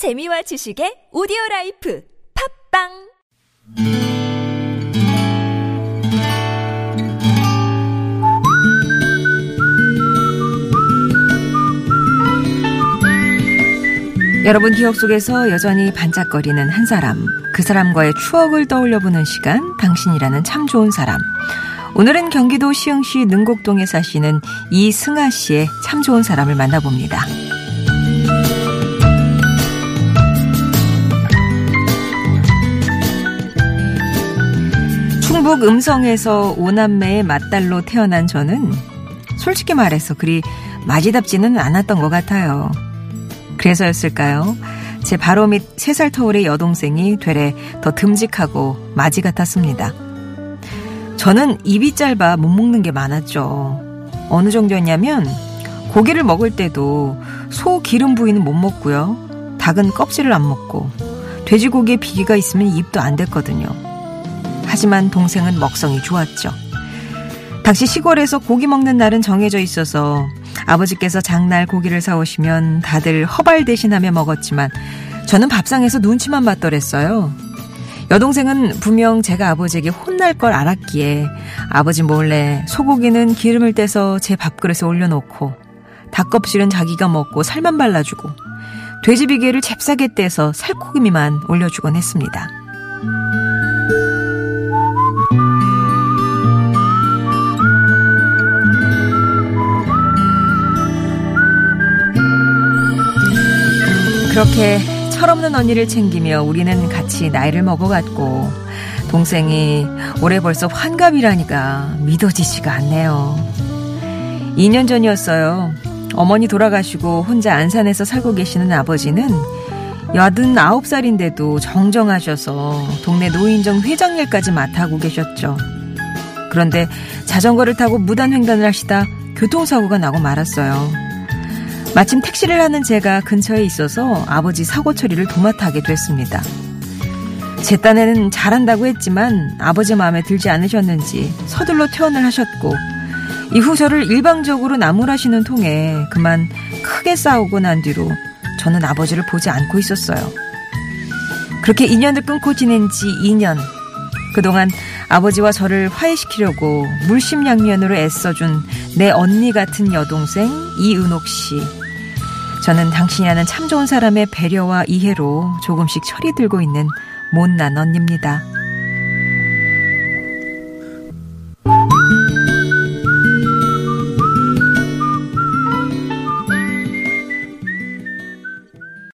재미와 지식의 오디오라이프 팟빵 여러분 기억 속에서 여전히 반짝거리는 한 사람, 그 사람과의 추억을 떠올려보는 시간, 당신이라는 참 좋은 사람. 오늘은 경기도 시흥시 능곡동에 사시는 이승아 씨의 참 좋은 사람을 만나봅니다. 충북 음성에서 5남매의 맏딸로 태어난 저는 솔직히 말해서 그리 마지답지는 않았던 것 같아요. 그래서였을까요? 제 바로 밑 3살 터울의 여동생이 되레 더 듬직하고 마지 같았습니다. 저는 입이 짧아 못 먹는 게 많았죠. 어느 정도였냐면 고기를 먹을 때도 소 기름 부위는 못 먹고요. 닭은 껍질을 안 먹고 돼지고기에 비기가 있으면 입도 안 댔거든요. 하지만 동생은 먹성이 좋았죠. 당시 시골에서 고기 먹는 날은 정해져 있어서 아버지께서 장날 고기를 사오시면 다들 허발 대신하며 먹었지만 저는 밥상에서 눈치만 봤더랬어요. 여동생은 분명 제가 아버지에게 혼날 걸 알았기에 아버지 몰래 소고기는 기름을 떼서 제 밥그릇에 올려놓고 닭껍질은 자기가 먹고 살만 발라주고 돼지 비계를 잽싸게 떼서 살코기미만 올려주곤 했습니다. 그렇게 철없는 언니를 챙기며 우리는 같이 나이를 먹어갔고 동생이 올해 벌써 환갑이라니까 믿어지지가 않네요. 2년 전이었어요. 어머니 돌아가시고 혼자 안산에서 살고 계시는 아버지는 89살인데도 정정하셔서 동네 노인정 회장 일까지 맡아고 계셨죠. 그런데 자전거를 타고 무단횡단을 하시다 교통사고가 나고 말았어요. 마침 택시를 하는 제가 근처에 있어서 아버지 사고 처리를 도맡아 하게 됐습니다. 제 딴에는 잘한다고 했지만 아버지 마음에 들지 않으셨는지 서둘러 퇴원을 하셨고 이후 저를 일방적으로 나무라시는 통에 그만 크게 싸우고 난 뒤로 저는 아버지를 보지 않고 있었어요. 그렇게 인연을 끊고 지낸 지 2년. 그동안 아버지와 저를 화해시키려고 물심양면으로 애써준 내 언니 같은 여동생 이은옥 씨. 저는 당신이라는 참 좋은 사람의 배려와 이해로 조금씩 철이 들고 있는 못난 언니입니다.